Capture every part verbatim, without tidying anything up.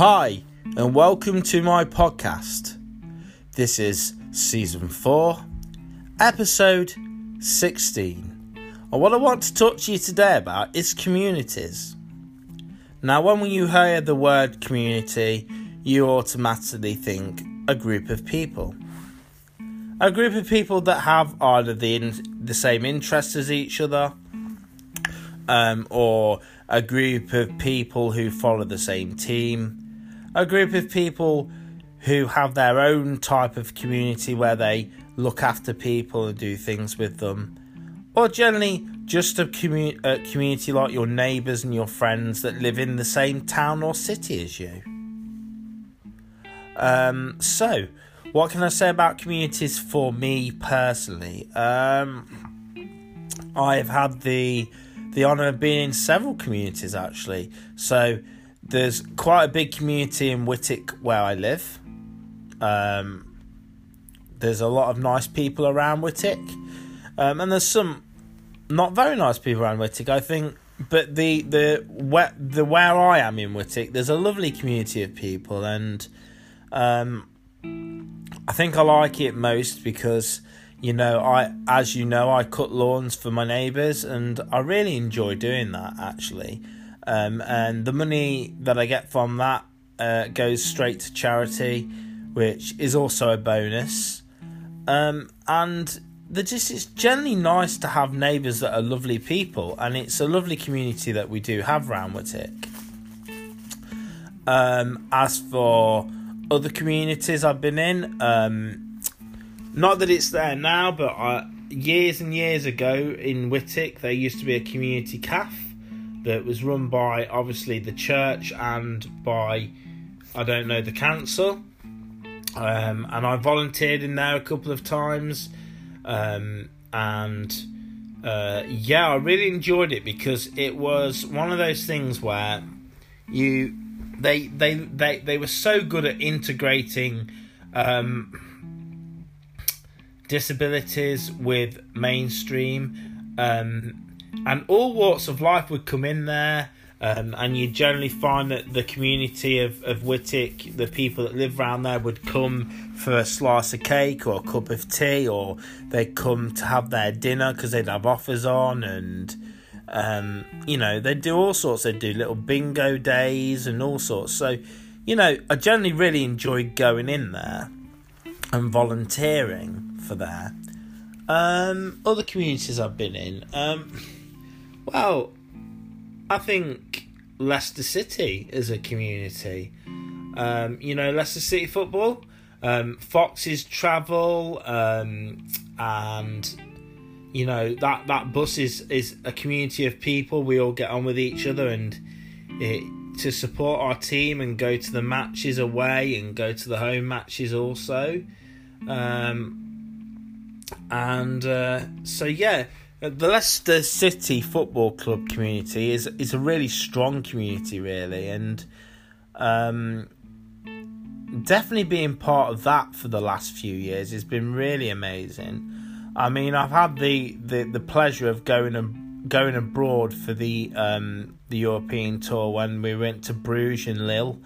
Hi, and welcome to my podcast. This is Season four, Episode sixteen. And what I want to talk to you today about is communities. Now, when you hear the word community, you automatically think a group of people. A group of people that have either the, in- the same interests as each other, um, or a group of people who follow the same team, a group of people who have their own type of community where they look after people and do things with them, or generally just a, commu- a community like your neighbours and your friends that live in the same town or city as you. Um, so, what can I say about communities for me personally? Um, I've had the... the honour of being in several communities actually. So there's quite a big community in Whittick where I live. Um, there's a lot of nice people around Whittick. Um, and there's some not very nice people around Whittick, I think. But the, the, where, the, where I am in Whittick, there's a lovely community of people. And um, I think I like it most because... You know, I, as you know, I cut lawns for my neighbours and I really enjoy doing that, actually. Um, and the money that I get from that uh, goes straight to charity, which is also a bonus. Um, and the just it's generally nice to have neighbours that are lovely people. And it's a lovely community that we do have round Whittick. Um, as for other communities I've been in... Um, Not that it's there now, but I, years and years ago in Whittick, there used to be a community cafe that was run by, obviously, the church and by, I don't know, the council. Um, and I volunteered in there a couple of times. Um, and, uh, yeah, I really enjoyed it because it was one of those things where you they they, they, they were so good at integrating... Um, disabilities with mainstream, um, and all walks of life would come in there, um, and you generally find that the community of, of Whittick, the people that live around there, would come for a slice of cake or a cup of tea, or they'd come to have their dinner because they'd have offers on, and um, you know, they'd do all sorts, they'd do little bingo days and all sorts. So, you know, I generally really enjoyed going in there and volunteering for there. Um, other communities I've been in. Um, well, I think Leicester City is a community. Um, you know, Leicester City football, um, Foxes travel, um, and, you know, that, that bus is, is a community of people. We all get on with each other and it, to support our team and go to the matches away and go to the home matches also. Um, and uh, so, yeah, the Leicester City Football Club community is is a really strong community, really. And um, definitely being part of that for the last few years has been really amazing. I mean, I've had the, the, the pleasure of going and going abroad for the um, the European tour when we went to Bruges and Lille.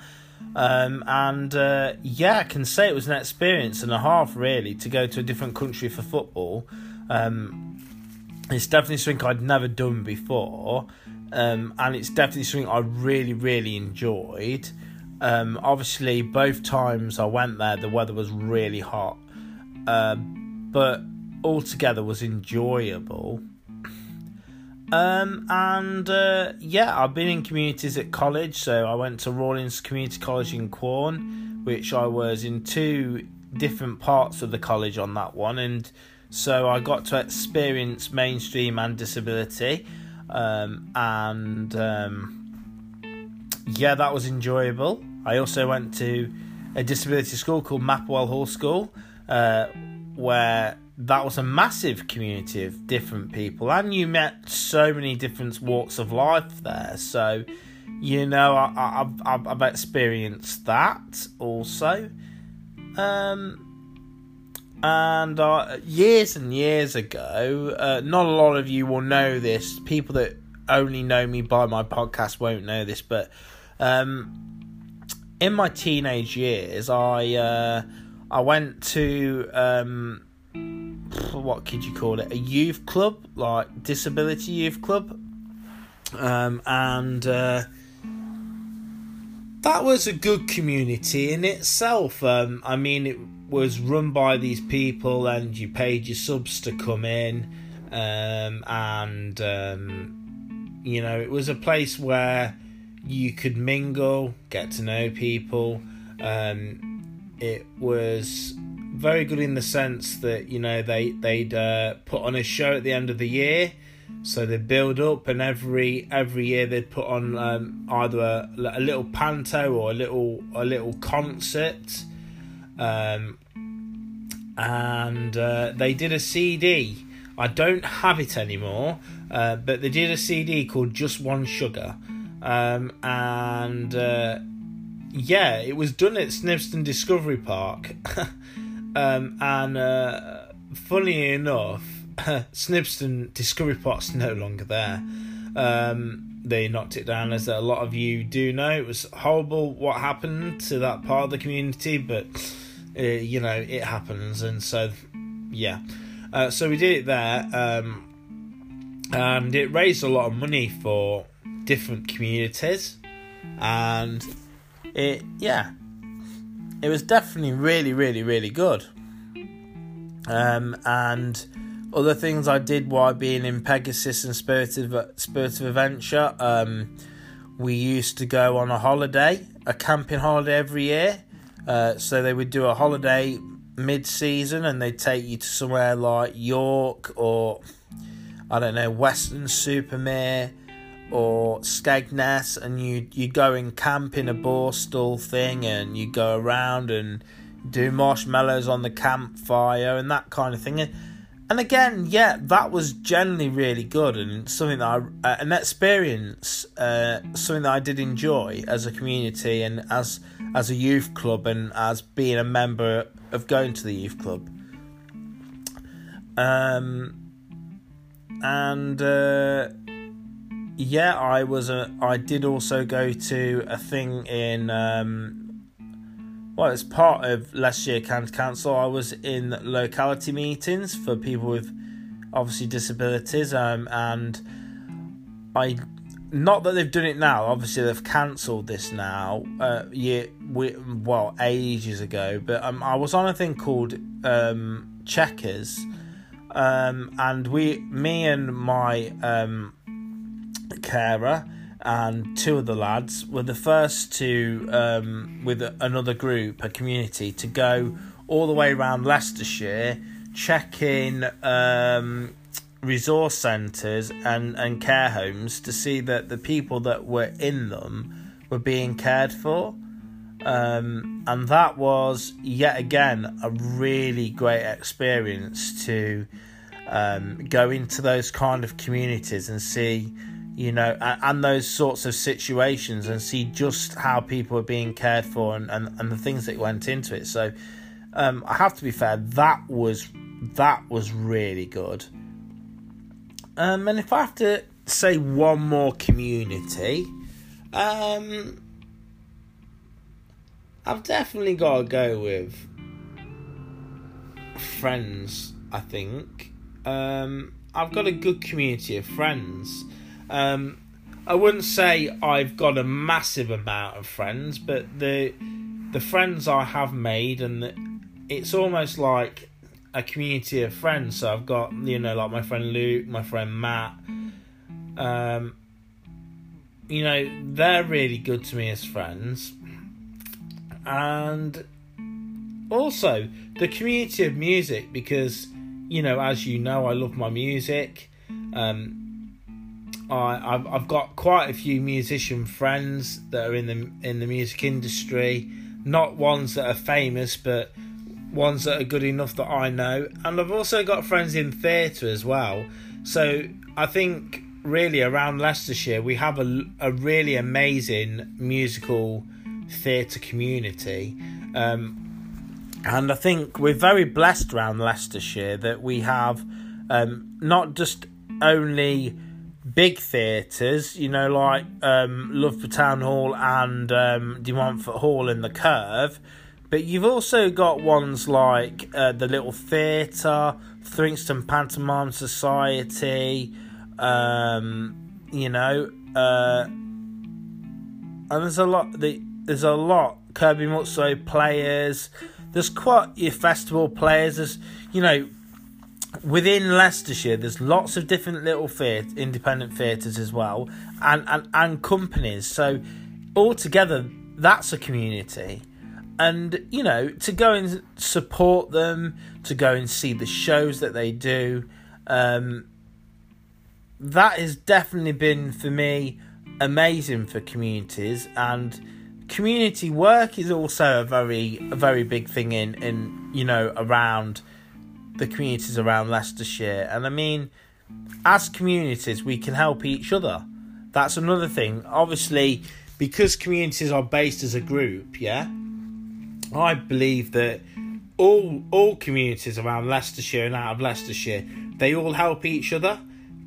Um, and, uh, yeah, I can say it was an experience and a half, really, to go to a different country for football. Um, it's definitely something I'd never done before. Um, and it's definitely something I really, really enjoyed. Um, obviously, both times I went there, the weather was really hot. Uh, but altogether was enjoyable. Um, and, uh, yeah, I've been in communities at college, so I went to Rawlings Community College in Quorn, which I was in two different parts of the college on that one, and so I got to experience mainstream and disability, um, and, um, yeah, that was enjoyable. I also went to a disability school called Mapwell Hall School, uh, where... that was a massive community of different people, and you met so many different walks of life there. So, you know, I, I, I've, I've experienced that also. Um, and uh, years and years ago, uh, not a lot of you will know this. People that only know me by my podcast won't know this, but um, in my teenage years, I uh, I went to um, what could you call it? A youth club, like disability youth club, um, and uh, that was a good community in itself. Um, I mean, it was run by these people, and you paid your subs to come in, um, and um, you know, it was a place where you could mingle, get to know people. Um, it was very good in the sense that, you know, they, they'd uh, put on a show at the end of the year. So they'd build up, and every every year they'd put on um, either a, a little panto or a little, a little concert. Um, and uh, they did a C D. I don't have it anymore, uh, but they did a C D called Just One Sugar. Um, and, uh, yeah, it was done at Snibston Discovery Park. um, and, uh, funnily enough, Snibston Discovery Park's no longer there. Um, they knocked it down, as a lot of you do know. It was horrible what happened to that part of the community, but, uh, you know, it happens. And so, yeah. Uh, so we did it there, um, and it raised a lot of money for different communities, and it yeah it was definitely really really really good. Um and other things I did while being in Pegasus and Spirit of Spirit of Adventure, um we used to go on a holiday, a camping holiday every year. Uh so they would do a holiday mid-season, and they'd take you to somewhere like York, or I don't know, Western Supermere or Skegness, and you you go and camp in a borstal thing, and you go around and do marshmallows on the campfire and that kind of thing. And, and again, yeah, that was generally really good, and something that I, uh, an experience, uh, something that I did enjoy as a community, and as as a youth club, and as being a member of going to the youth club. Um, and. Uh, Yeah, I was a. I did also go to a thing in. Um, well, it's part of Leicestershire County Council. I was in locality meetings for people with, obviously, disabilities. Um, and I, not that they've done it now. Obviously, they've cancelled this now. Uh, yeah, we, well, ages ago. But um, I was on a thing called um Checkers, um, and we, me and my um. carer and two of the lads were the first to um with another group, a community, to go all the way around Leicestershire checking um resource centres and and care homes to see that the people that were in them were being cared for. Um and that was yet again a really great experience to um go into those kind of communities and see, you know, and those sorts of situations, and see just how people are being cared for, and, and, and the things that went into it. So um, I have to be fair, that was that was really good. Um, and if I have to say one more community, um, I've definitely got to go with friends, I think. Um, I've got a good community of friends. Um, I wouldn't say I've got a massive amount of friends, but the the friends I have made, and the, it's almost like a community of friends. So I've got, you know, like my friend Luke, my friend Matt. Um, you know, they're really good to me as friends. And also the community of music, because, you know, as you know, I love my music. Um, I, I've I've got quite a few musician friends that are in the in the music industry, not ones that are famous, but ones that are good enough that I know. And I've also got friends in theatre as well. So I think really around Leicestershire we have a, a really amazing musical theatre community, um, and I think we're very blessed around Leicestershire that we have um, not just only big theatres, you know, like um, Loughborough Town Hall and um, De Montfort Hall and The Curve. But you've also got ones like uh, The Little Theatre, Thringstone Pantomime Society, um, you know, uh, and there's a lot, the, there's a lot, Kirby Muxloe Players, there's quite your Festival Players, there's, you know, within Leicestershire, there's lots of different little theatre, independent theatres as well, and, and, and companies. So altogether, that's a community. And, you know, to go and support them, to go and see the shows that they do, um, that has definitely been, for me, amazing for communities. And community work is also a very, a very big thing in, in, you know, around the communities around Leicestershire. And I mean, as communities, we can help each other. That's another thing. Obviously, because communities are based as a group, yeah, I believe that all all communities around Leicestershire and out of Leicestershire, they all help each other,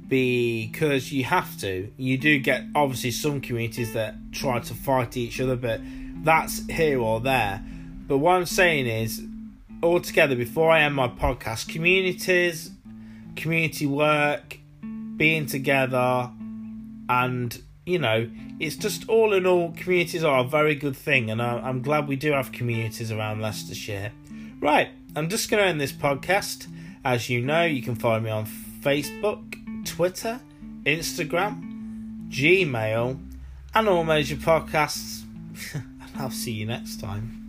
because you have to. You do get, obviously, some communities that try to fight each other, but that's here or there. But what I'm saying is, altogether, before I end my podcast, communities, community work, being together, and, you know, it's just all in all, communities are a very good thing, and I, I'm glad we do have communities around Leicestershire. Right, I'm just going to end this podcast. As you know, you can follow me on Facebook, Twitter, Instagram, Gmail, and all major podcasts, and I'll see you next time.